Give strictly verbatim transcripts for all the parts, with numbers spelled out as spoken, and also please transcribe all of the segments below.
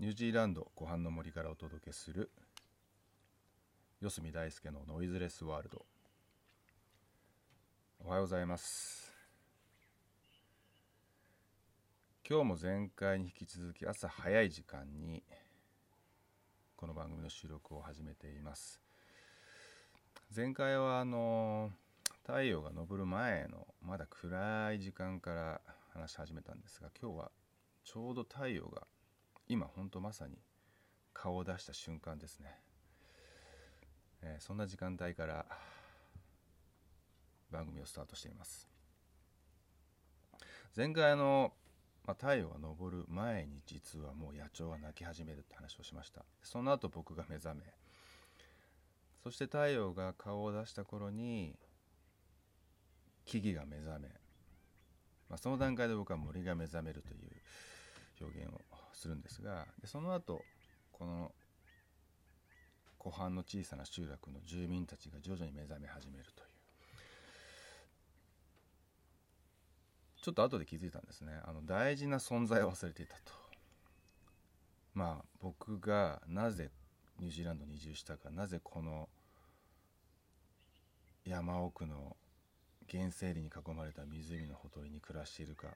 ニュージーランド湖畔の森からお届けする四隅大輔のノイズレスワールド。おはようございます。今日も前回に引き続き朝早い時間にこの番組の収録を始めています。前回はあの太陽が昇る前のまだ暗い時間から話し始めたんですが、今日はちょうど太陽が今本当まさに顔を出した瞬間ですね、えー、そんな時間帯から番組をスタートしています。前回の、まあ、太陽が昇る前に実はもう野鳥が鳴き始めるって話をしました。その後僕が目覚め、そして太陽が顔を出した頃に木々が目覚め、まあ、その段階で僕は森が目覚めるという表現をするんですが、でその後この湖畔の小さな集落の住民たちが徐々に目覚め始めるという、ちょっと後で気づいたんですね。あの大事な存在を忘れていたと。まあ僕がなぜニュージーランドに移住したか、なぜこの山奥の原生林に囲まれた湖のほとりに暮らしているか、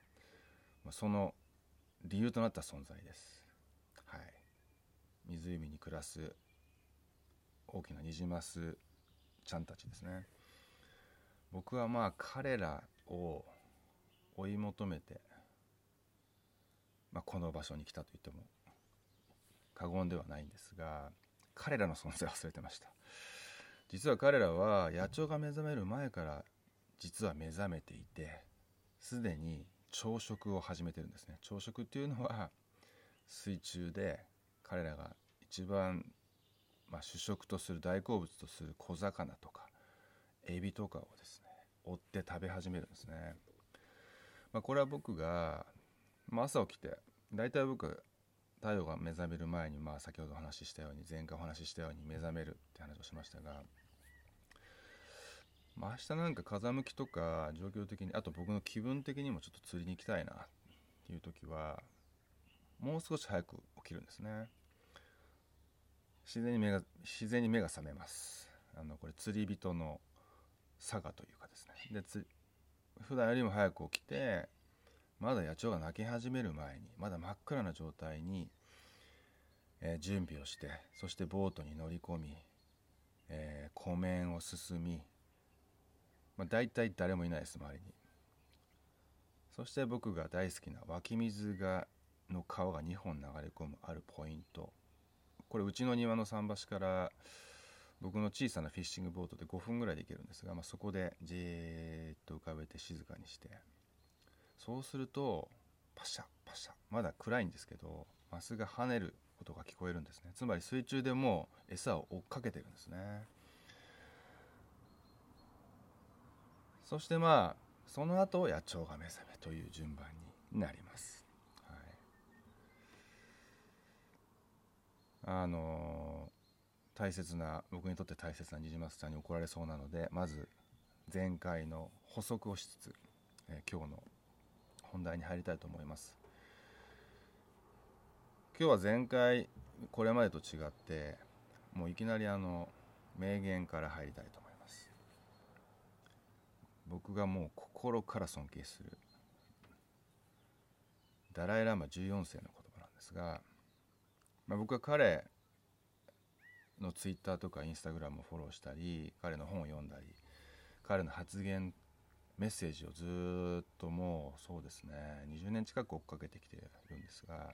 まあ、その理由となった存在です、はい、湖に暮らす大きなニジマスちゃんたちですね。僕はまあ彼らを追い求めて、まあ、この場所に来たと言っても過言ではないんですが、彼らの存在を忘れてました。実は彼らは野鳥が目覚める前から実は目覚めていて、すでに朝食を始めてるんですね。朝食っていうのは水中で彼らが一番、まあ、主食とする大好物とする小魚とかエビとかをですね追って食べ始めるんですね、まあ、これは僕が、まあ、朝起きて、だいたい僕太陽が目覚める前に、まあ、先ほどお話ししたように前回お話ししたように目覚めるって話をしましたが、まあ、明日なんか風向きとか状況的に、あと僕の気分的にもちょっと釣りに行きたいなっていう時はもう少し早く起きるんですね。自然に目が自然に目が覚めます。あのこれ釣り人の差がというかですね、でつ普段よりも早く起きて、まだ野鳥が鳴き始める前に、まだ真っ暗な状態に、えー、準備をして、そしてボートに乗り込み、えー、湖面を進み、まあ、大体誰もいないです、周りに。そして僕が大好きな湧き水がの川がにほん流れ込むあるポイント、これうちの庭の桟橋から僕の小さなフィッシングボートでごふんぐらいで行けるんですが、まあ、そこでじーっと浮かべて静かにして、そうするとパシャパシャ、まだ暗いんですけどマスが跳ねる音が聞こえるんですね。つまり水中でもう餌を追っかけてるんですね。そしてまあその後野鳥が目覚めという順番になります、はい、あの大切な僕にとって大切なニジマスちゃんに怒られそうなので、まず前回の補足をしつつ、えー、今日の本題に入りたいと思います。今日は前回これまでと違ってもういきなりあの名言から入りたいと思います。僕がもう心から尊敬するダライラマじゅうよんせいの言葉なんですが、まあ、僕は彼のツイッターとかインスタグラムをフォローしたり、彼の本を読んだり、彼の発言メッセージをずっともうそうですねにじゅうねん近く追っかけてきているんですが、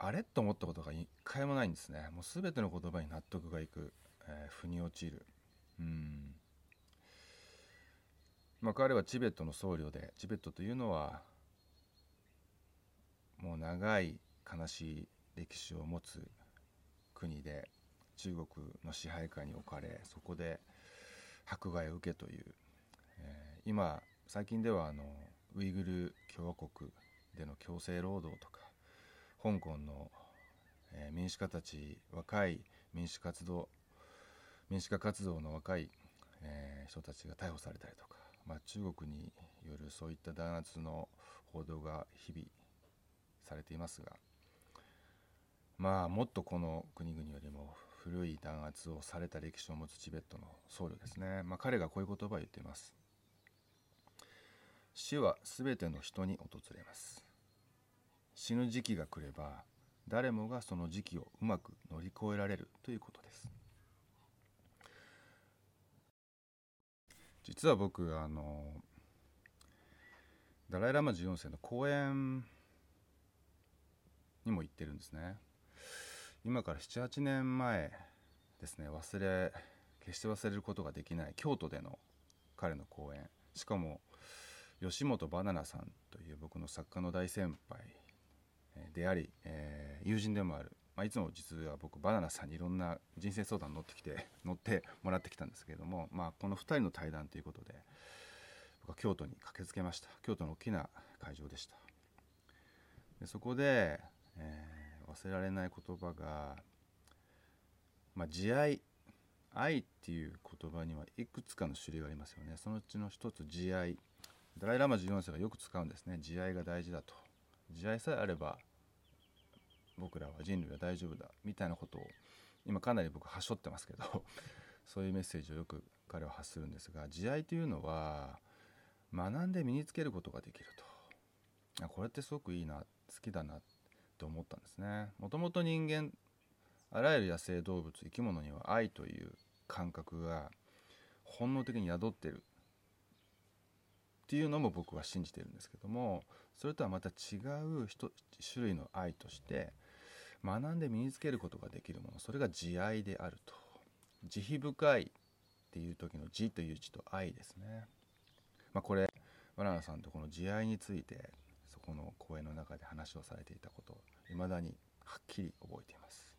あれと思ったことが一回もないんですね。もうすべての言葉に納得がいく、えー、腑に落ちる。うん。まあ彼はチベットの僧侶で、チベットというのはもう長い悲しい歴史を持つ国で、中国の支配下に置かれ、そこで迫害を受けという、えー、今最近ではあのウイグル共和国での強制労働とか、香港の民主化たち、若い民主活動、民主化活動の若い人たちが逮捕されたりとか、まあ、中国によるそういった弾圧の報道が日々されていますが、まあもっとこの国々よりも古い弾圧をされた歴史を持つチベットの僧侶ですね。まあ、彼がこういう言葉を言っています。死はすべての人に訪れます。死ぬ時期が来れば誰もがその時期をうまく乗り越えられるということです。実は僕あのダライラマじゅうよん世の講演にも行ってるんですね。今から ななはち 年前ですね、忘れ決して忘れることができない京都での彼の講演、しかも吉本バナナさんという僕の作家の大先輩であり、えー、友人でもある、まあ、いつも実は僕バナナさんにいろんな人生相談に乗ってきて乗ってもらってきたんですけれども、まあ、このふたりの対談ということで僕は京都に駆けつけました。京都の大きな会場でした。でそこで、えー、忘れられない言葉が、まあ、慈愛愛っていう言葉にはいくつかの種類がありますよね。そのうちの一つ慈愛、ダライラマじゅうよん世がよく使うんですね。慈愛が大事だと、慈愛さえあれば僕らは人類は大丈夫だみたいなことを今かなり僕はしょってますけどそういうメッセージをよく彼は発するんですが、慈愛というのは学んで身につけることができると、これってすごくいいな、好きだなと思ったんですね。もともと人間、あらゆる野生動物、生き物には愛という感覚が本能的に宿っているっていうのも僕は信じてるんですけども、それとはまた違う種類の愛として学んで身につけることができるもの、それが慈愛であると。慈悲深いっていう時の慈という字と愛ですね。まあ、これバナナさんとこの慈愛についてそこの講演の中で話をされていたことを未だにはっきり覚えています。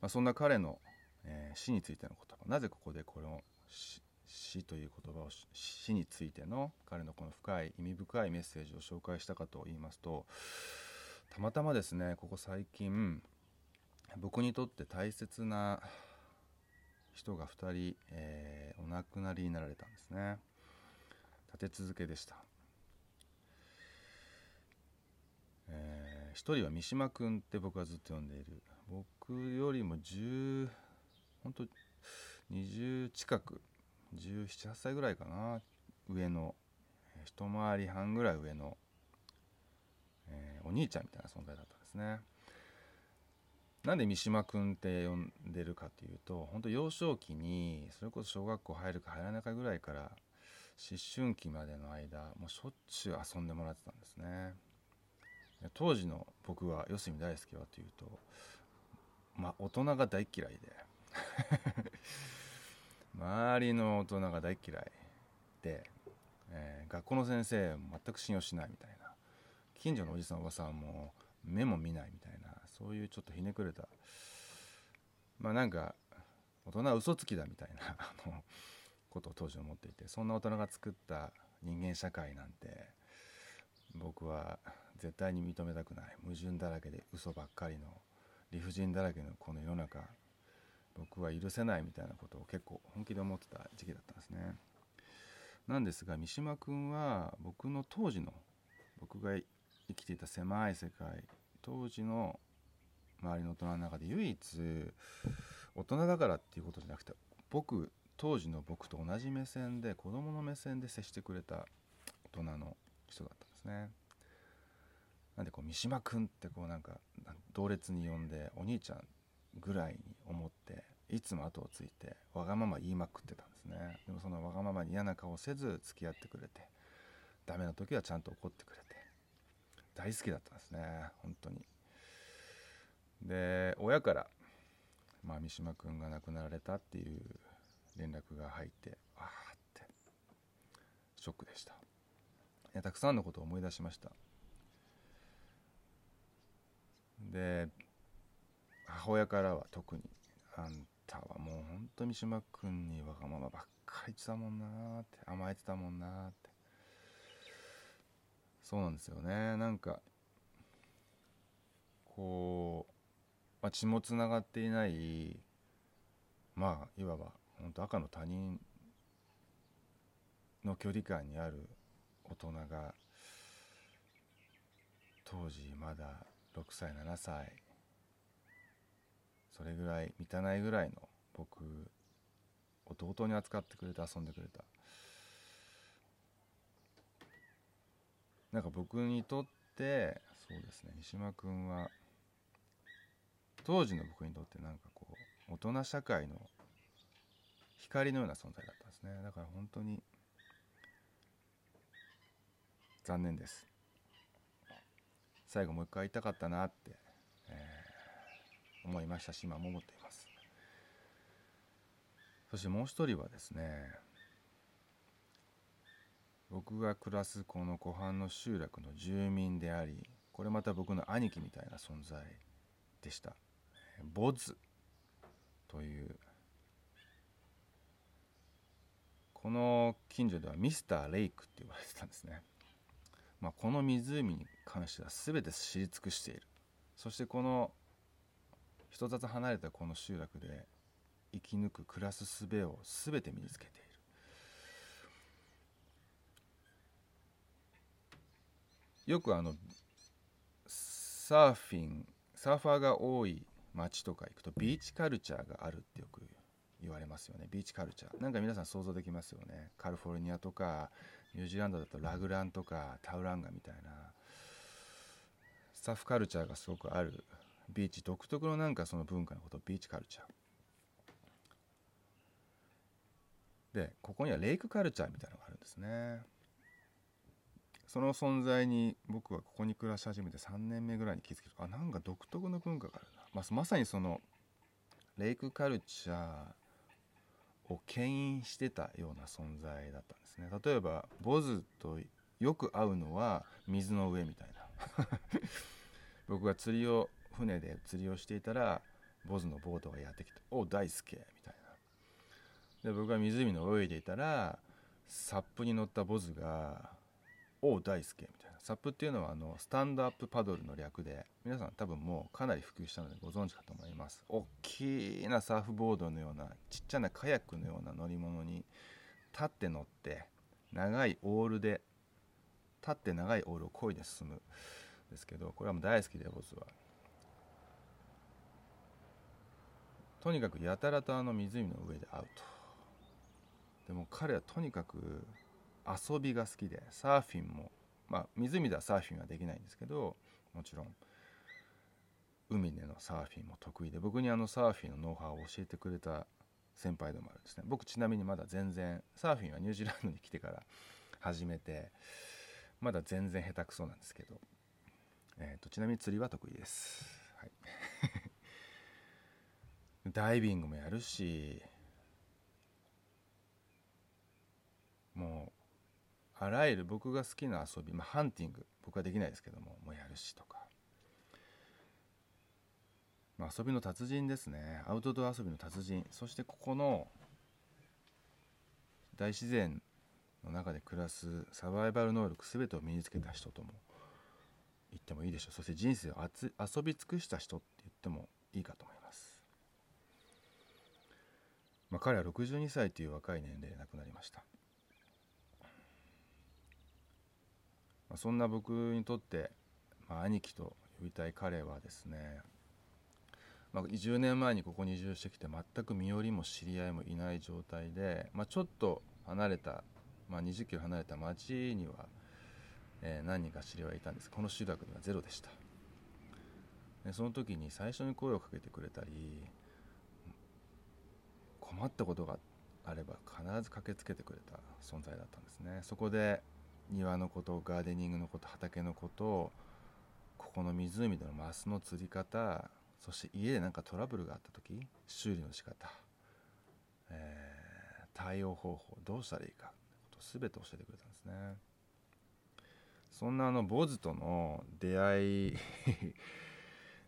まあ、そんな彼の、えー、死についての言葉、なぜここでこれを死という言葉を、死についての彼のこの深い意味深いメッセージを紹介したかと言いますと、たまたまですねここ最近僕にとって大切な人がふたり、えー、お亡くなりになられたんですね。立て続けでした。えー、ひとりは三島くんって僕がずっと呼んでいる、僕よりもじゅう本当にじゅう近くじゅうなな、はっさいぐらいかな、上の一回り半ぐらい上の、えー、お兄ちゃんみたいな存在だったんですね。なんで三島くんって呼んでるかというと、本当幼少期にそれこそ小学校入るか入らないかぐらいから思春期までの間もうしょっちゅう遊んでもらってたんですね。当時の僕は四隅大介はというと、まあ大人が大嫌いで周りの大人が大嫌いで、えー、学校の先生も全く信用しないみたいな、近所のおじさんおばさんも目も見ないみたいな、そういうちょっとひねくれた、まあなんか大人は嘘つきだみたいなあのことを当時思っていて、そんな大人が作った人間社会なんて僕は絶対に認めたくない、矛盾だらけで嘘ばっかりの理不尽だらけのこの世の中、僕は許せないみたいなことを結構本気で思ってた時期だったんですね。なんですが三島くんは僕の当時の僕が生きていた狭い世界、当時の周りの大人の中で唯一大人だからっていうことじゃなくて、僕当時の僕と同じ目線で子供の目線で接してくれた大人の人だったんですね。なんでこう三島くんってこうなんか同列に呼んでお兄ちゃんぐらいに思っていつも後をついてわがまま言いまくってたんですね。でもそのわがままに嫌な顔せず付き合ってくれて、ダメな時はちゃんと怒ってくれて、大好きだったんですね、本当に。で、親から、まあ、三島くんが亡くなられたっていう連絡が入って、あーってショックでした。いや、たくさんのことを思い出しました。で、母親からは特に、あんたはもうほんと三島くんにわがままばっかり言ってたもんなーって、甘えてたもんなーって。そうなんですよね。なんかこう、まあ、血もつながっていない、まあいわば本当赤の他人の距離感にある大人が、当時まだろくさいななさい、それぐらい満たないぐらいの僕を同等に扱ってくれて、遊んでくれた。なんか僕にとって、そうですね、三島くんは当時の僕にとって、なんかこう大人社会の光のような存在だったんですね。だから本当に残念です。最後もう一回会いたかったなって、えー、思いましたし、今も思っています。そしてもう一人はですね、僕が暮らすこの湖畔の集落の住民であり、これまた僕の兄貴みたいな存在でした。ボズという、この近所ではミスターレイクって言われてたんですね。まあ、この湖に関しては全て知り尽くしている。そしてこの人里離れたこの集落で生き抜く、暮らす術を全て身につけている。よくあのサーフィンサーファーが多い町とか行くと、ビーチカルチャーがあるってよく言われますよね。ビーチカルチャー、なんか皆さん想像できますよね。カリフォルニアとかニュージーランドだとラグランとかタウランガみたいなスタッフカルチャーがすごくあるビーチ独特のなんかその文化のことをビーチカルチャーで、ここにはレイクカルチャーみたいなのがあるんですね。その存在に僕はここに暮らし始めてさんねんめぐらいに気づける。あ、なんか独特の文化があるな、まあ、まさにそのレイクカルチャーを牽引してたような存在だったんですね。例えばボズとよく会うのは水の上みたいな僕が釣りを船で釣りをしていたら、ボズのボートがやってきて、お大輔みたいな。で、僕が湖の泳いでいたら、サップに乗ったボズがお大輔みたいな。サップっていうのはあのスタンドアップパドルの略で、皆さん多分もうかなり普及したのでご存知かと思います。大きなサーフボードのような、ちっちゃなカヤックのような乗り物に立って乗って、長いオールで立って長いオールを漕いで進むんですけど、これはもう大好きで、ボスはとにかくやたらとあの湖の上で会うと。でも彼はとにかく遊びが好きで、サーフィンも、まあ湖ではサーフィンはできないんですけど、もちろん海でのサーフィンも得意で、僕にあのサーフィンのノウハウを教えてくれた先輩でもあるんですね。僕ちなみにまだ全然サーフィンはニュージーランドに来てから始めて、まだ全然下手くそなんですけど、えっとちなみに釣りは得意です、はい、ダイビングもやるし、もうあらゆる僕が好きな遊び、まあ、ハンティング僕はできないですけども、もうやるしとか、まあ、遊びの達人ですね。アウトドア遊びの達人。そしてここの大自然の中で暮らすサバイバル能力全てを身につけた人とも言ってもいいでしょう。そして人生をあつ遊び尽くした人って言ってもいいかと思います。まあ、彼はろくじゅうにさいという若い年齢で亡くなりました。そんな僕にとって、まあ、兄貴と呼びたい彼はですね、まあ、じゅうねんまえにここに移住してきて、全く身寄りも知り合いもいない状態で、まあ、ちょっと離れた、まあ、にじゅっキロ離れた町には、えー、何人か知り合いがいたんですが、この集落ではゼロでした。で、その時に最初に声をかけてくれたり、困ったことがあれば必ず駆けつけてくれた存在だったんですね。そこで庭のこと、ガーデニングのこと、畑のこと、ここの湖でのマスの釣り方、そして家で何かトラブルがあった時、修理の仕方、えー、対応方法、どうしたらいいかってことを全て教えてくれたんですね。そんなあの坊主との出会い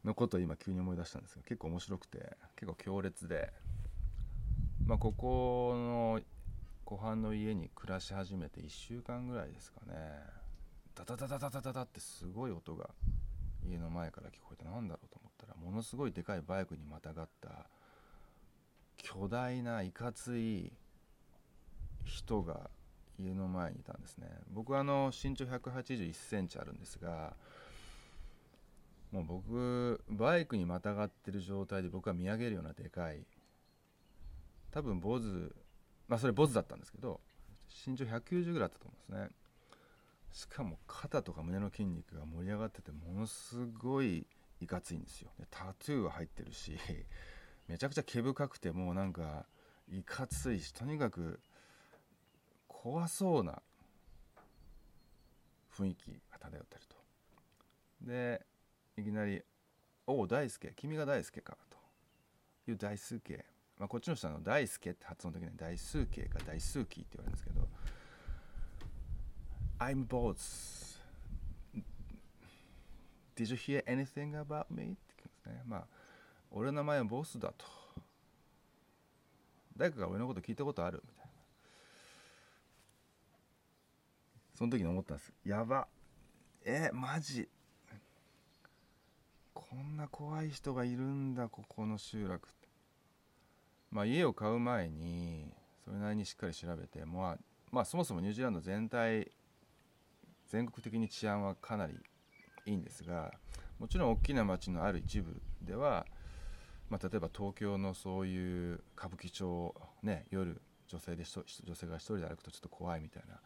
のことを今急に思い出したんですが、結構面白くて結構強烈で、まあ、ここの湖畔の家に暮らし始めていっしゅうかんぐらいですかね、ダダダダダダダダってすごい音が家の前から聞こえて、なんだろうと思ったら、ものすごいでかいバイクにまたがった巨大ないかつい人が家の前にいたんですね。僕はあの身長ひゃくはちじゅういちセンチあるんですが、もう僕バイクにまたがってる状態で僕が見上げるようなでかい、多分坊主、まあそれ坊主だったんですけど、身長ひゃくきゅうじゅうぐらいだったと思うんですね。しかも肩とか胸の筋肉が盛り上がってて、ものすごいいかついんですよ。でタトゥーが入ってるし、めちゃくちゃ毛深くて、もうなんかいかついし、とにかく怖そうな雰囲気が漂ってると。でいきなり「おお大輔、君が大輔か」という大数形、まあ、こっちの人は大輔って発音的に大数形か大数奇って言われるんですけど、I'm Boz. Did you hear anything about me? って聞くんですね。まあ、俺の名前はボスだと。誰かが俺のこと聞いたことあるみたいな。その時に思ったんです。やば。え、マジ。こんな怖い人がいるんだ、ここの集落って。まあ、家を買う前に、それなりにしっかり調べて、まあ、まあ、そもそもニュージーランド全体、全国的に治安はかなりいいんですが、もちろん大きな町のある一部では、まあ、例えば東京のそういう歌舞伎町、ね、夜女性で女性が一人で歩くとちょっと怖いみたいな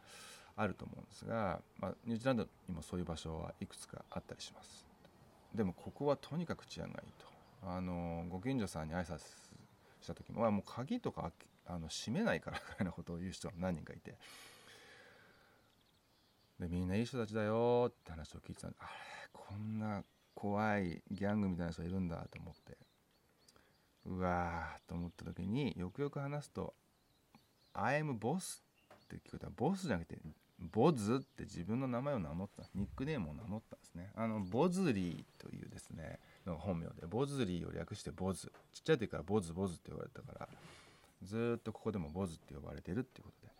あると思うんですが、まあ、ニュージーランドにもそういう場所はいくつかあったりします。でもここはとにかく治安がいいと。あのご近所さんに挨拶した時も、もう鍵とかあの閉めないからみたいなことを言う人は何人かいて、でみんないい人たちだよって話を聞いてたんで、あれこんな怖いギャングみたいな人いるんだと思って、うわーと思った時によくよく話すと、 I'm Boz って聞こえたら、ボスじゃなくてボズって自分の名前を名乗った、ニックネームを名乗ったんですね。あのボズリーというですねの本名で、ボズリーを略してボズ、ちっちゃい時からボズボズって呼ばれたから、ずっとここでもボズって呼ばれてるっていうことで、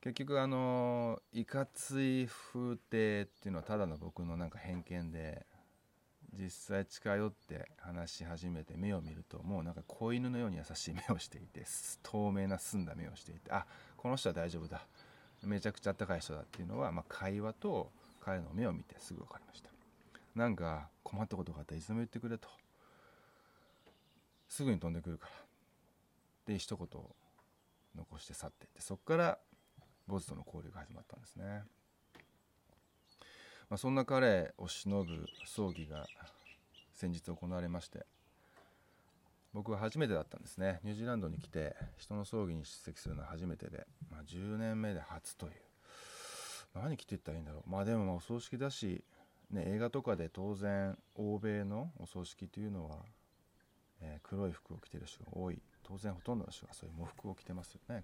結局あのいかつい風景っていうのはただの僕のなんか偏見で、実際近寄って話し始めて目を見ると、もうなんか子犬のように優しい目をしていて、透明な澄んだ目をしていて、あ、この人は大丈夫だ、めちゃくちゃ温かい人だっていうのは、まあ、会話と彼の目を見てすぐ分かりました。なんか困ったことがあったらいつでも言ってくれと、すぐに飛んでくるからで一言残して去っていって、そこからボスとの交流が始まったんですね。まあ、そんな彼を偲ぶ葬儀が先日行われまして、僕は初めてだったんですね。ニュージーランドに来て人の葬儀に出席するのは初めてで、まあ、じゅうねんめで初という、何着ていったらいいんだろう。まあでもまあお葬式だし、ね、映画とかで当然欧米のお葬式というのは、えー、黒い服を着ている人が多い、当然ほとんどの人がそういう喪服を着てますよね。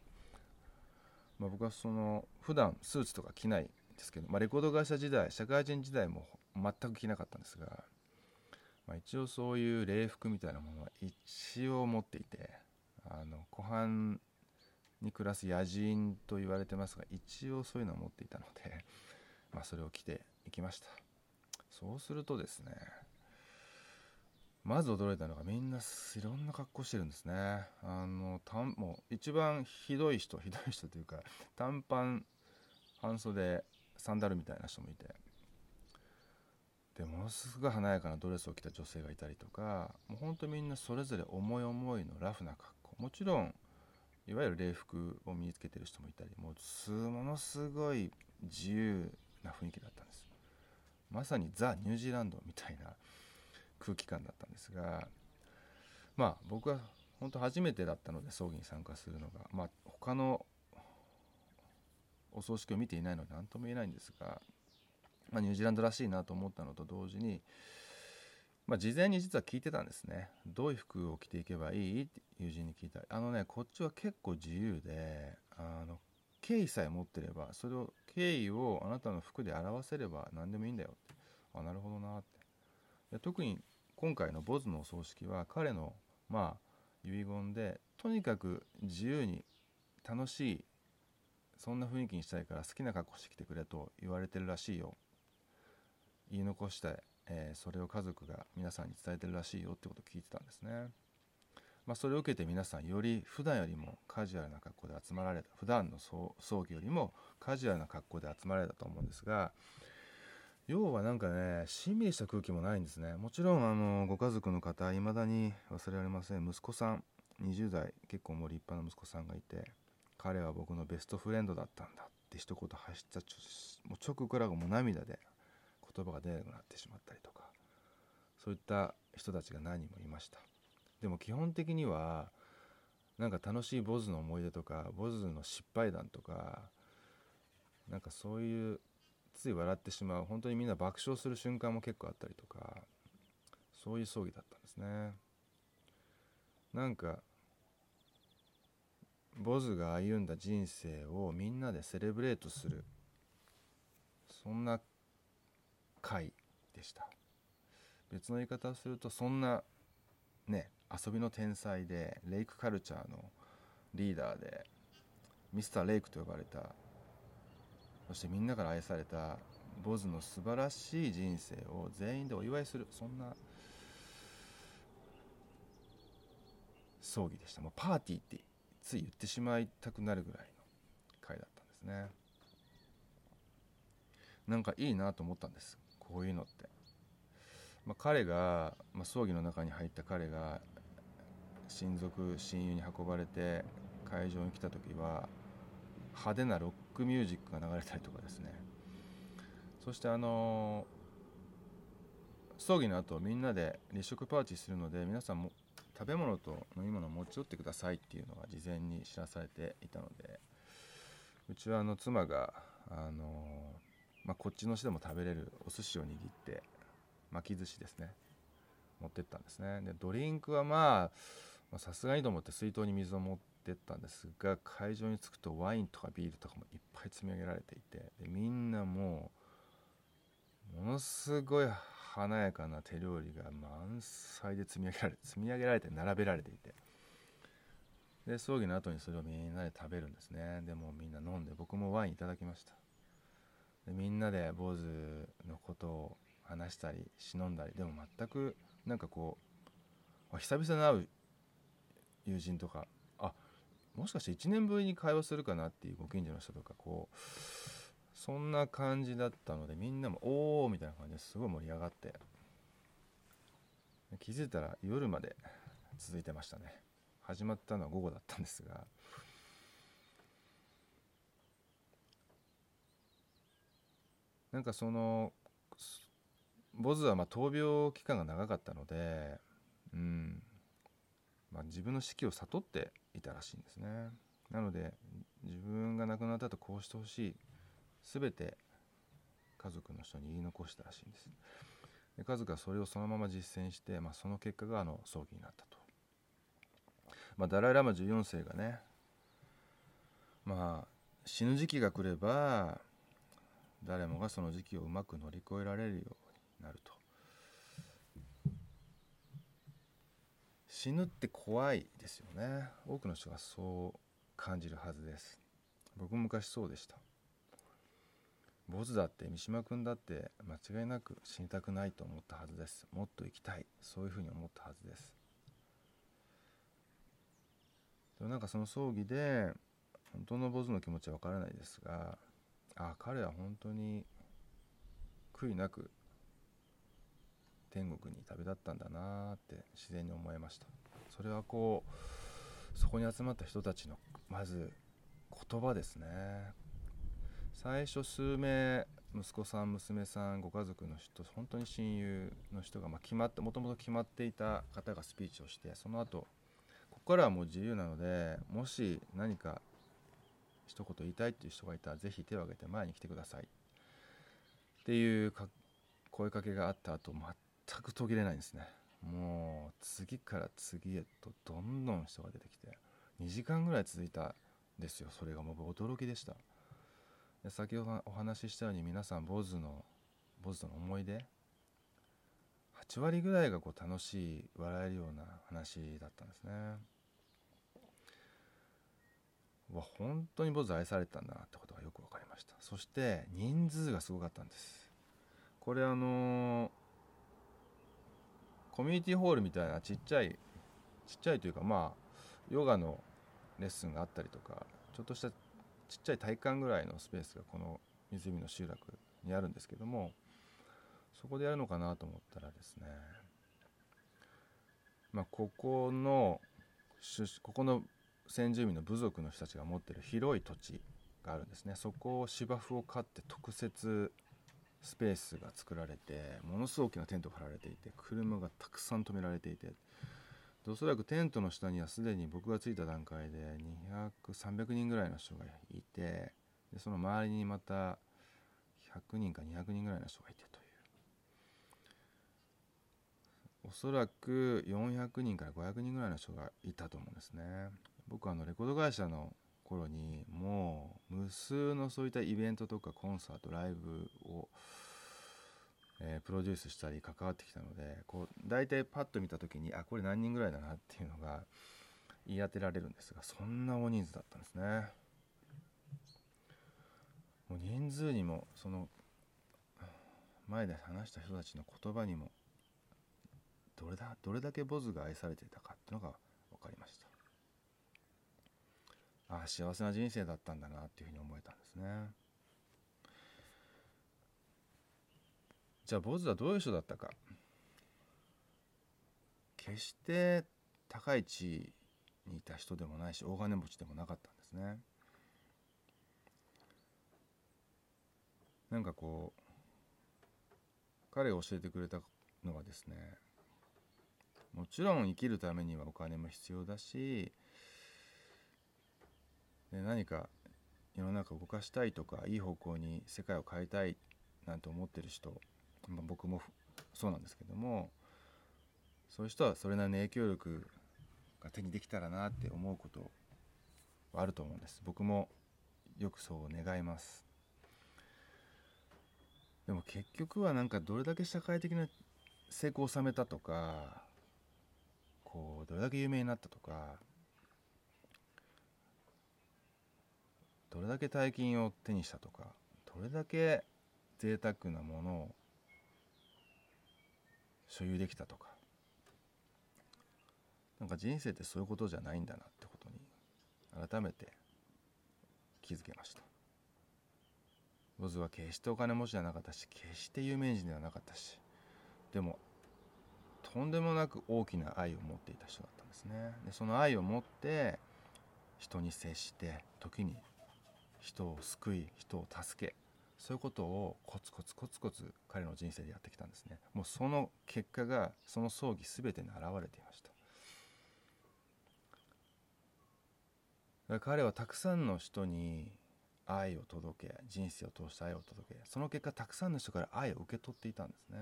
まあ、僕はその普段スーツとか着ないんですけど、まあ、レコード会社時代、社会人時代も全く着なかったんですが、まあ、一応そういう礼服みたいなものは一応持っていて、あの湖畔に暮らす野人と言われてますが、一応そういうのは持っていたので、まあ、それを着ていきました。そうするとですね、まず驚いたのが、みんないろんな格好してるんですね。あのたもう一番ひどい人ひどい人というか、短パン半袖サンダルみたいな人もいて、でものすごい華やかなドレスを着た女性がいたりとか、もうほんとみんなそれぞれ思い思いのラフな格好、もちろんいわゆる礼服を身につけてる人もいたり、もうすものすごい自由な雰囲気だったんです。まさにザ・ニュージーランドみたいな空気感だったんですが、まあ僕は本当初めてだったので、葬儀に参加するのが、まあ、他のお葬式を見ていないので何とも言えないんですが、まあ、ニュージーランドらしいなと思ったのと同時に、まあ、事前に実は聞いてたんですね。どういう服を着ていけばいいって友人に聞いた。あのね、こっちは結構自由で、あの敬意さえ持ってれば、それを敬意をあなたの服で表せれば何でもいいんだよって。あ、なるほどなって。で、特に今回のボズのお葬式は彼のまあ遺言で、とにかく自由に楽しい、そんな雰囲気にしたいから好きな格好してきてくれと言われてるらしいよ、言い残して、えー、それを家族が皆さんに伝えてるらしいよってことを聞いてたんですね。まあ、それを受けて皆さんより普段よりもカジュアルな格好で集まられた、普段の葬儀よりもカジュアルな格好で集まられたと思うんですが、要はなんかね、しんみりした空気もないんですね。もちろんあのご家族の方、いまだに忘れられません。息子さんにじゅうだい、結構もう立派な息子さんがいて、彼は僕のベストフレンドだったんだって一言発したもう直後からもう涙で言葉が出なくなってしまったりとか、そういった人たちが何人もいました。でも基本的にはなんか楽しいボズの思い出とか、ボズの失敗談とか、なんかそういうつい笑ってしまう、本当にみんな爆笑する瞬間も結構あったりとか、そういう葬儀だったんですね。なんかボズが歩んだ人生をみんなでセレブレートする、そんな会でした。別の言い方をすると、そんなね、遊びの天才でレイクカルチャーのリーダーでミスターレイクと呼ばれた、そしてみんなから愛されたボズの素晴らしい人生を全員でお祝いする、そんな葬儀でした。もうパーティーってつい言ってしまいたくなるぐらいの会だったんですね。なんかいいなと思ったんです、こういうのって。まあ、彼が、まあ、葬儀の中に入った彼が親族親友に運ばれて会場に来た時は、派手なロックミュージックが流れたりとかですね。そしてあのー、葬儀の後みんなで立食パーティーするので、皆さんも食べ物と飲み物を持ち寄ってくださいっていうのが事前に知らされていたので、うちはあの妻が、あのーまあ、こっちの市でも食べれるお寿司を握って巻き寿司ですね、持ってったんですね。でドリンクはまあさすがにと思って水筒に水を持って出たんですが、会場に着くとワインとかビールとかもいっぱい積み上げられていて、でみんなもうものすごい華やかな手料理が満載で積み上げられ積み上げられて並べられていて、で葬儀の後にそれをみんなで食べるんですね。でもみんな飲んで、僕もワインいただきました。でみんなで坊主のことを話したり忍んだり、でも全くなんかこう久々に会う友人とか、もしかしていちねんぶりに会話するかなっていうご近所の人とか、こうそんな感じだったので、みんなもおーみたいな感じですごい盛り上がって、気づいたら夜まで続いてましたね。始まったのは午後だったんですが、なんかそのボズはまあ闘病期間が長かったので、うんまあ、自分の死期を悟っていたらしいんですね。なので自分が亡くなったとこうしてほしい、すべて家族の人に言い残したらしいんです。で家族はそれをそのまま実践して、まあ、その結果があの葬儀になったと。まあ、ダライラマじゅうよんせいがね、まあ、死ぬ時期が来れば誰もがその時期をうまく乗り越えられるようになると。死ぬって怖いですよね。多くの人がそう感じるはずです。僕も昔そうでした。ボズだって三島君だって間違いなく死にたくないと思ったはずです。もっと生きたい、そういうふうに思ったはずです。でもなんかその葬儀で本当のボズの気持ちはわからないですが、あ彼は本当に悔いなく天国に旅立ったんだなって自然に思いました。それはこうそこに集まった人たちのまず言葉ですね。最初数名、息子さん娘さんご家族の人、本当に親友の人が、まあ、決まってもともと決まっていた方がスピーチをして、その後こからはもう自由なので、もし何か一言言いたいっていう人がいたら、ぜひ手を挙げて前に来てくださいっていうか声かけがあった後、全く途切れないんですね。もう次から次へとどんどん人が出てきて、にじかんぐらい続いたんですよ。それがもう驚きでした。で、先ほどお話ししたように、皆さん坊主の坊主との思い出、はち割ぐらいがこう楽しい、笑えるような話だったんですね。わ、本当に坊主愛されてたんだなってことがよく分かりました。そして人数がすごかったんです。これあのー、コミュニティホールみたいなちっちゃいちっちゃいというか、まあヨガのレッスンがあったりとか、ちょっとしたちっちゃい体育館ぐらいのスペースがこの湖の集落にあるんですけども、そこでやるのかなと思ったらですね、まあここのここの先住民の部族の人たちが持っている広い土地があるんですね。そこを芝生を刈って特設スペースが作られて、ものすごく大きなテントが張られていて、車がたくさん止められていて、おそらくテントの下にはすでに僕が着いた段階でにひゃく、さんびゃくにんぐらいの人がいて、でその周りにまたひゃくにんかにひゃくにんぐらいの人がいてという、おそらくよんひゃくにんからごひゃくにんぐらいの人がいたと思うんですね。僕はあのレコード会社の頃にもう無数のそういったイベントとかコンサート、ライブを、えー、プロデュースしたり関わってきたので、こう大体パッと見た時に、あ、これ何人ぐらいだなっていうのが言い当てられるんですが、そんな大人数だったんですね。もう人数にも、その前で話した人たちの言葉にも、どれだ、どれだけ坊主が愛されていたかっていうのが分かりました。ああ、幸せな人生だったんだなっていうふうに思えたんですね。じゃあ坊主はどういう人だったか。決して高い地位にいた人でもないし、大金持ちでもなかったんですね。なんかこう彼が教えてくれたのはですね、もちろん生きるためにはお金も必要だし、で何か世の中を動かしたいとか、いい方向に世界を変えたいなんて思ってる人、まあ、僕もそうなんですけども、そういう人はそれなりの影響力が手にできたらなって思うことはあると思うんです。僕もよくそう願います。でも結局はなんか、どれだけ社会的な成功を収めたとか、こうどれだけ有名になったとか、どれだけ大金を手にしたとか、どれだけ贅沢なものを所有できたとか、なんか人生ってそういうことじゃないんだなってことに改めて気づけました。坊主は決してお金持ちじゃなかったし、決して有名人ではなかったし、でもとんでもなく大きな愛を持っていた人だったんですね。でその愛を持って人に接して、時に人を救い、人を助け、そういうことをコツコツコツコツ彼の人生でやってきたんですね。もうその結果が、その葬儀全てに現れていました。だから彼はたくさんの人に愛を届け、人生を通して愛を届け、その結果たくさんの人から愛を受け取っていたんですね。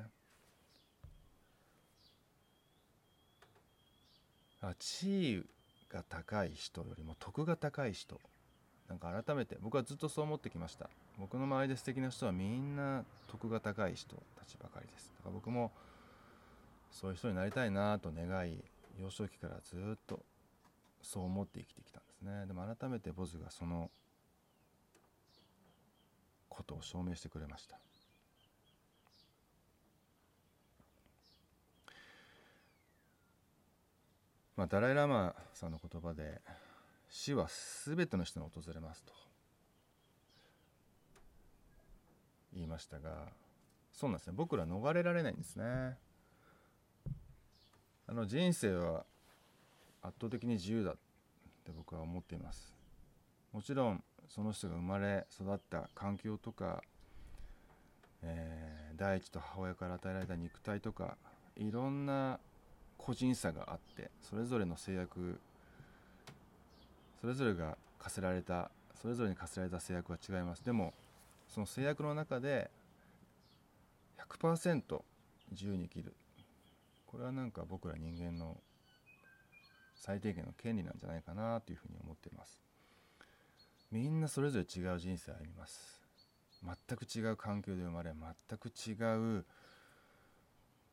地位が高い人よりも徳が高い人、なんか改めて僕はずっとそう思ってきました。僕の周りで素敵な人はみんな徳が高い人たちばかりです。だから僕もそういう人になりたいなと願い、幼少期からずっとそう思って生きてきたんですね。でも改めて坊主がそのことを証明してくれました。まあ、ダライラマさんの言葉で、死はすべての人に訪れますと言いましたが、そうなんですね。僕ら逃れられないんですね。あの人生は圧倒的に自由だって僕は思っています。もちろんその人が生まれ育った環境とか、えー、第一と母親から与えられた肉体とか、いろんな個人差があって、それぞれの制約それぞれが課せられたそれぞれに課せられた制約は違います。でもその制約の中で ひゃくパーセント 自由に生きる、これはなんか僕ら人間の最低限の権利なんじゃないかなというふうに思っています。みんなそれぞれ違う人生を歩みます。全く違う環境で生まれ、全く違う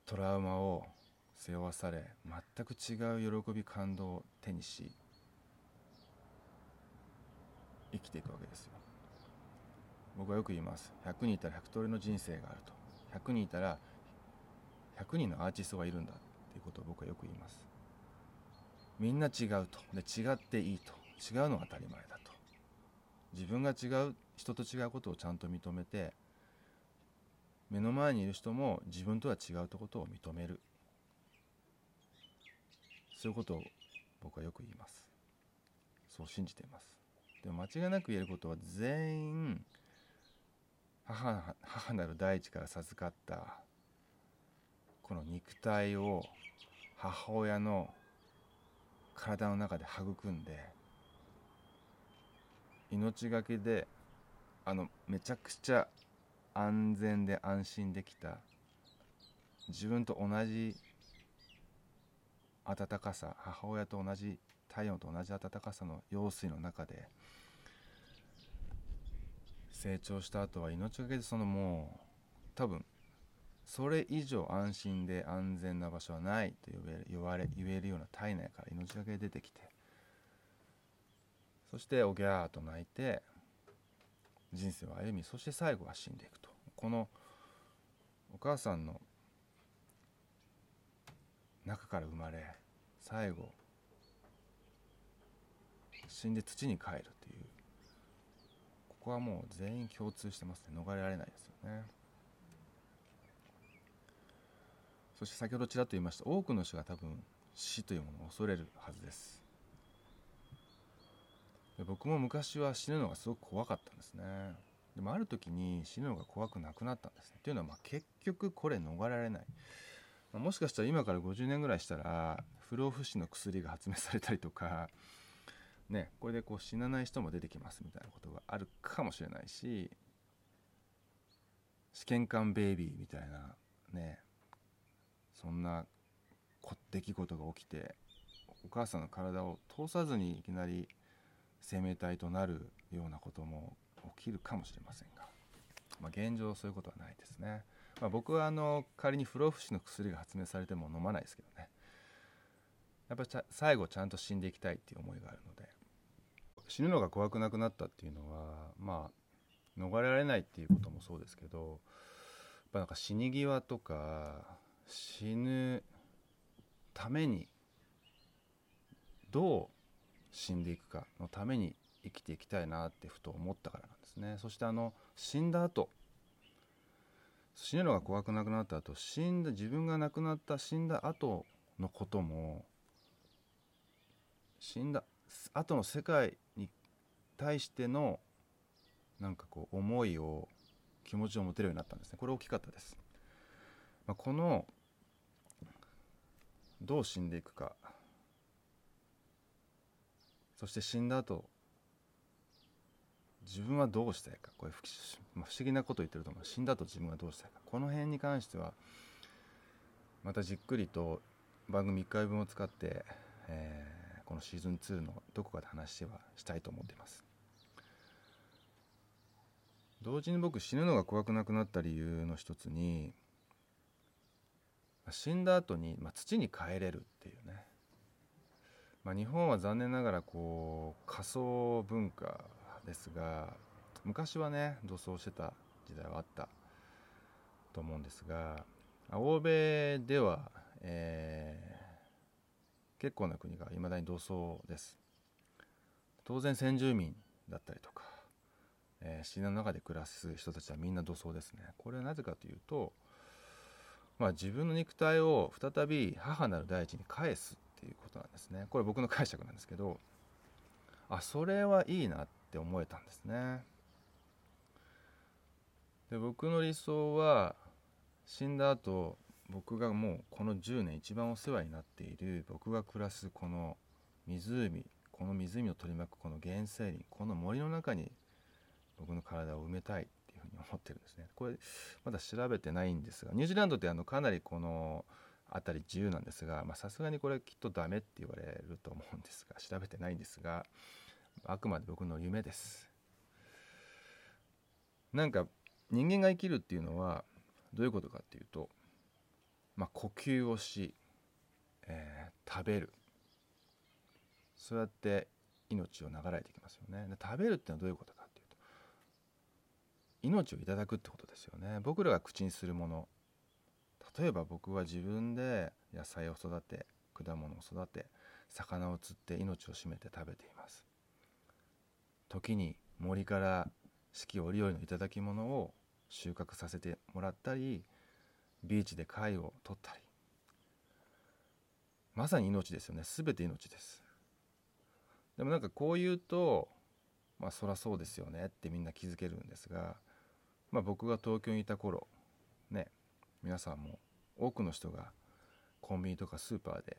トラウマを背負わされ、全く違う喜び感動を手にし生きていくわけですよ。僕はよく言います。ひゃくにんいたらひゃく通りの人生があると、ひゃくにんいたらひゃくにんのアーティストがいるんだということを僕はよく言います。みんな違うと、で違っていいと、違うのは当たり前だと、自分が違う人と違うことをちゃんと認めて、目の前にいる人も自分とは違うということを認める、そういうことを僕はよく言います。そう信じています。でも間違いなく言えることは、全員 母, 母なる大地から授かったこの肉体を母親の体の中で育んで、命がけであのめちゃくちゃ安全で安心できた自分と同じ温かさ、母親と同じ体温と同じ温かさの羊水の中で成長した後は、命がけでそのもう多分それ以上安心で安全な場所はないと言える、言われ、言えるような体内から命がけで出てきて、そしておぎゃーと泣いて人生を歩み、そして最後は死んでいくと。このお母さんの中から生まれ、最後死んで土に帰るという、ここはもう全員共通してますね。逃れられないですよね。そして先ほどちらっと言いました、多くの人が多分死というものを恐れるはずです。僕も昔は死ぬのがすごく怖かったんですね。でもある時に死ぬのが怖くなくなったんですね。というのはまあ結局これ逃れられない、まあ、もしかしたら今からごじゅうねんぐらいしたら不老不死の薬が発明されたりとかね、これでこう死なない人も出てきますみたいなことがあるかもしれないし、試験管ベイビーみたいなね、そんな出来事が起きてお母さんの体を通さずにいきなり生命体となるようなことも起きるかもしれませんが、まあ、現状そういうことはないですね。まあ、僕はあの仮に不老不死の薬が発明されても飲まないですけどね。やっぱり最後ちゃんと死んでいきたいっていう思いがあるので、死ぬのが怖くなくなったっていうのは、まあ逃れられないっていうこともそうですけど、やっぱなんか死に際とか死ぬためにどう死んでいくかのために生きていきたいなってふと思ったからなんですね。そしてあの死んだ後、死ぬのが怖くなくなった後、死んだ自分が亡くなった死んだ後のことも、死んだ後の世界に対してのなんかこう思いを気持ちを持てるようになったんですね。これ大きかったです。まあ、このどう死んでいくか、そして死んだ後自分はどうしたいか、これ不思議なこと言ってると思う。死んだ後自分はどうしたいか、この辺に関してはまたじっくりと番組いっかいぶんを使って、えー、このシーズンツーのどこかで話してはしたいと思っています。同時に僕死ぬのが怖くなくなった理由の一つに、死んだ後に、まあ、土に帰れるっていうね、まあ、日本は残念ながらこう火葬文化ですが、昔はね土葬してた時代はあったと思うんですが、欧米では、えー、結構な国がいまだに土葬です。当然先住民だったりとか、えー、死の中で暮らす人たちはみんな土葬ですね。これはなぜかというと、まあ、自分の肉体を再び母なる大地に返すっていうことなんですね。これ僕の解釈なんですけど、あ、それはいいなって思えたんですね。で、僕の理想は死んだ後、僕がもうこのじゅうねん一番お世話になっている、僕が暮らすこの湖、この湖を取り巻くこの原生林、この森の中に僕の体を埋めたいっていうふうに思ってるんですね。これまだ調べてないんですが、ニュージーランドってあのかなりこの辺り自由なんですが、さすがにこれきっとダメって言われると思うんですが、調べてないんですが、あくまで僕の夢です。なんか人間が生きるっていうのはどういうことかっていうと、まあ、呼吸をし、えー、食べる、そうやって命を流れていきますよね。で、食べるってのはどういうことかっていうと、命をいただくってことですよね。僕らが口にするもの、例えば僕は自分で野菜を育て、果物を育て、魚を釣って命を占めて食べています。時に森から四季折々のいただき物を収穫させてもらったり、ビーチで貝を取ったり、まさに命ですよね。すべて命です。でもなんかこう言うと、まあそらそうですよねってみんな気づけるんですが、まあ僕が東京にいた頃ね、皆さんも多くの人がコンビニとかスーパーで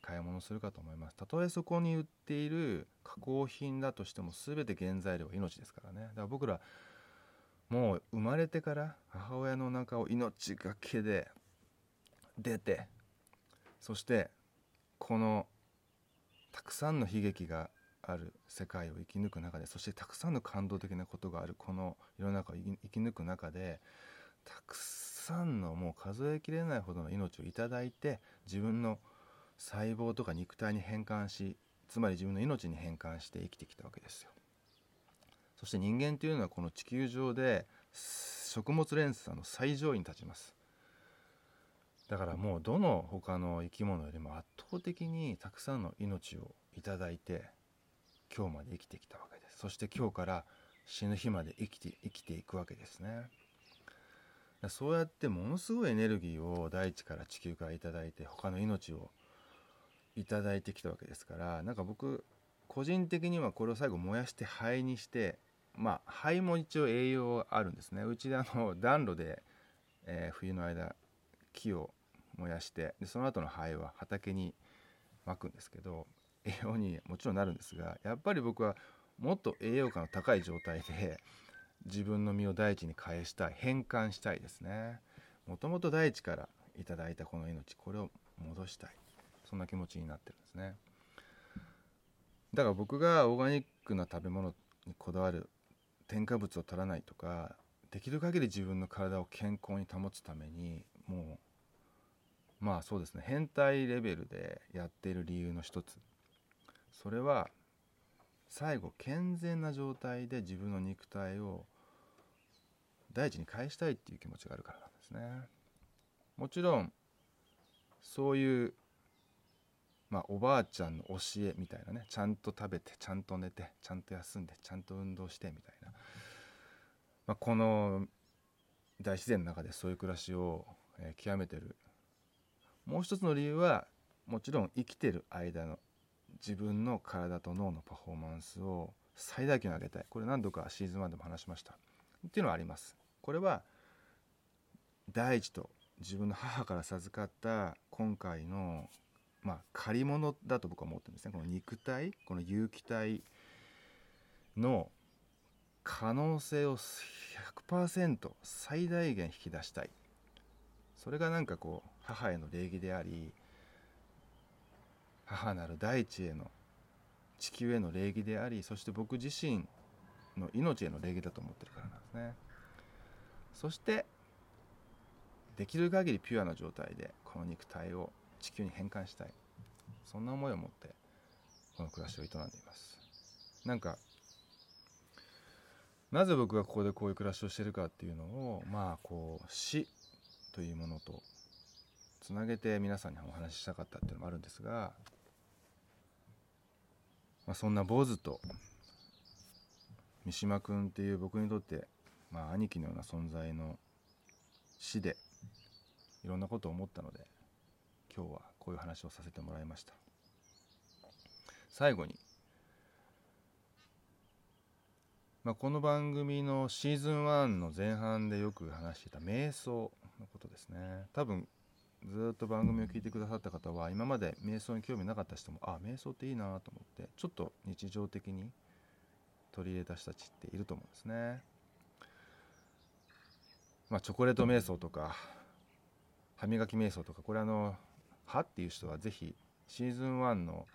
買い物するかと思います。たとえそこに売っている加工品だとしても、すべて原材料は命ですからね。だから僕らもう生まれてから母親の中を命がけで出て、そしてこのたくさんの悲劇がある世界を生き抜く中で、そしてたくさんの感動的なことがあるこの世の中を生き抜く中で、たくさんのもう数えきれないほどの命をいただいて、自分の細胞とか肉体に変換し、つまり自分の命に変換して生きてきたわけですよ。そして人間というのはこの地球上で食物連鎖の最上位に立ちます。だからもうどの他の生き物よりも圧倒的にたくさんの命をいただいて、今日まで生きてきたわけです。そして今日から死ぬ日まで生きて生きていくわけですね。そうやってものすごいエネルギーを大地から地球からいただいて、他の命をいただいてきたわけですから、なんか僕個人的にはこれを最後燃やして灰にして、まあ灰も一応栄養あるんですね。うちであの暖炉で、えー、冬の間木を燃やして、でその後の灰は畑にまくんですけど、栄養にもちろんなるんですが、やっぱり僕はもっと栄養価の高い状態で自分の身を大地に返したい、変換したいですね。もともと大地からいただいたこの命、これを戻したい、そんな気持ちになってるんですね。だから僕がオーガニックな食べ物にこだわる、添加物を取らないとか、できる限り自分の体を健康に保つために、もうまあそうですね、変態レベルでやっている理由の一つ、それは最後健全な状態で自分の肉体を大地に返したいっていう気持ちがあるからなんですね。もちろんそういうまあ、おばあちゃんの教えみたいなね、ちゃんと食べて、ちゃんと寝て、ちゃんと休んで、ちゃんと運動してみたいな、まあ、この大自然の中でそういう暮らしを、えー、極めてるもう一つの理由は、もちろん生きてる間の自分の体と脳のパフォーマンスを最大級に上げたい、これ何度かシーズンワンでも話しましたっていうのはあります。これは大地と自分の母から授かった今回のまあ、借り物だと僕は思ってるんですね。この肉体、この有機体の可能性を ひゃくパーセント 最大限引き出したい。それがなんかこう母への礼儀であり、母なる大地への、地球への礼儀であり、そして僕自身の命への礼儀だと思ってるからなんですね。そしてできる限りピュアな状態でこの肉体を地球に変換したい、そんな思いを持ってこの暮らしを営んでいます。なんかなぜ僕がここでこういう暮らしをしているかっていうのを、まあこう死というものとつなげて皆さんにお話ししたかったっていうのもあるんですが、まあ、そんな坊主と三島くんっていう僕にとって、まあ、兄貴のような存在の死でいろんなことを思ったので、今日はこういう話をさせてもらいました。最後に、まあ、この番組のシーズンワンの前半でよく話していた瞑想のことですね。多分ずっと番組を聞いてくださった方は、今まで瞑想に興味なかった人も、あ、瞑想っていいなと思ってちょっと日常的に取り入れた人たちっていると思うんですね。まあ、チョコレート瞑想とか歯磨き瞑想とか、これあの歯っていう人はぜひシーズンいちの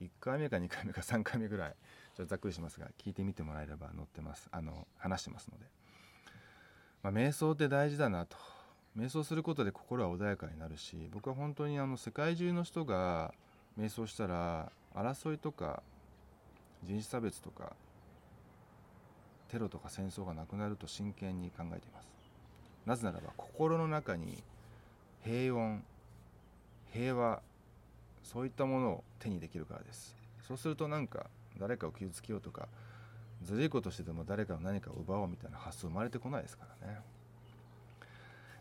いっかいめかにかいめかさんかいめぐらい、ちょっとざっくりしますが聞いてみてもらえれば載ってます、あの話してますので、まあ、瞑想って大事だなと。瞑想することで心は穏やかになるし、僕は本当にあの世界中の人が瞑想したら争いとか人種差別とかテロとか戦争がなくなると真剣に考えています。なぜならば心の中に平穏、平和、そういったものを手にできるからです。そうするとなんか誰かを傷つけようとか、ずるいことしてでも誰かの何かを奪おうみたいな発想生まれてこないですからね。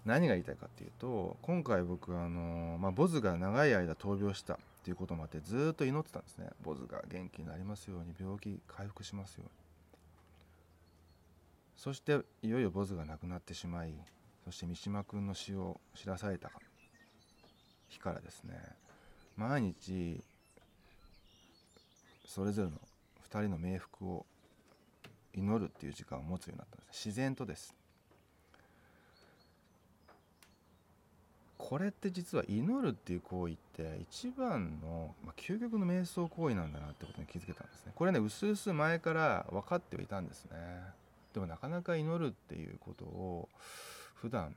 何が言いたいかっていうと、今回僕あの、まあ、ボズが長い間闘病したっていうこともあってずっと祈ってたんですね。ボズが元気になりますように、病気回復しますように。そしていよいよボズが亡くなってしまい、そして三島君の死を知らされた日からですね、毎日それぞれのふたりの冥福を祈るっていう時間を持つようになったんです。自然とです。これって実は祈るっていう行為って一番の、まあ、究極の瞑想行為なんだなってことに気づけたんですね。これね、うすうす前から分かってはいたんですね。でもなかなか祈るっていうことを普段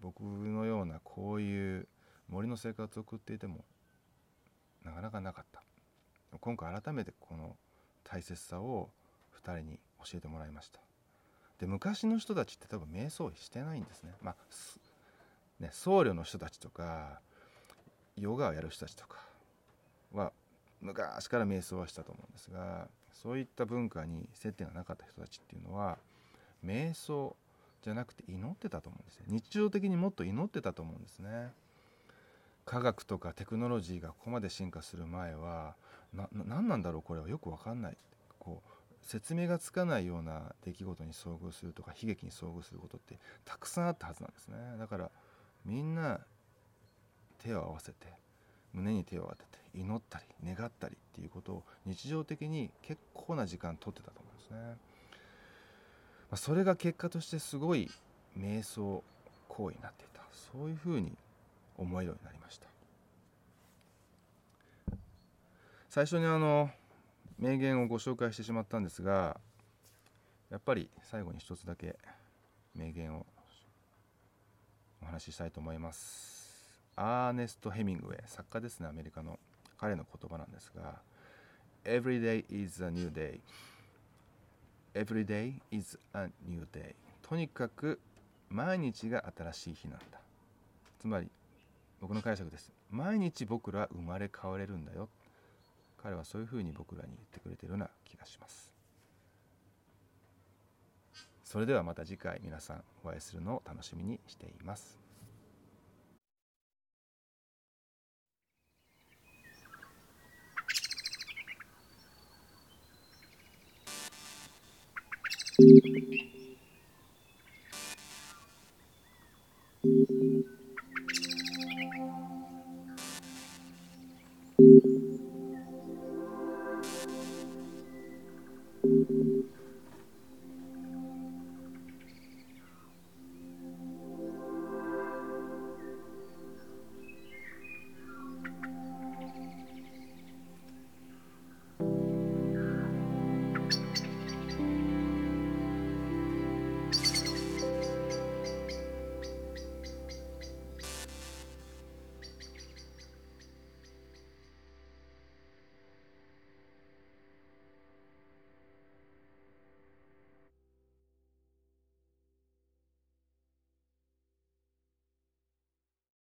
僕のようなこういう森の生活を送っていてもなかなかなかった。今回改めてこの大切さをふたりに教えてもらいました。で、昔の人たちって多分瞑想してないんですね。まあね、僧侶の人たちとかヨガをやる人たちとかは昔から瞑想はしたと思うんですが、そういった文化に接点がなかった人たちっていうのは瞑想じゃなくて祈ってたと思うんですね。日常的にもっと祈ってたと思うんですね。科学とかテクノロジーがここまで進化する前はな、な、何なんだろうこれはよく分かんない、こう説明がつかないような出来事に遭遇するとか悲劇に遭遇することってたくさんあったはずなんですね。だからみんな手を合わせて胸に手を当てて祈ったり願ったりっていうことを日常的に結構な時間とってたと思うんですね。まあ、それが結果としてすごい瞑想行為になっていた、そういうふうに思えるようになりました。最初にあの名言をご紹介してしまったんですが、やっぱり最後に一つだけ名言をお話ししたいと思います。アーネスト・ヘミングウェイ、作家ですね、アメリカの。彼の言葉なんですが、 Every day is a new day Every day is a new day とにかく毎日が新しい日なんだ。つまり僕の解釈です。毎日僕ら生まれ変われるんだよ。彼はそういうふうに僕らに言ってくれているような気がします。それではまた次回皆さんお会いするのを楽しみにしています。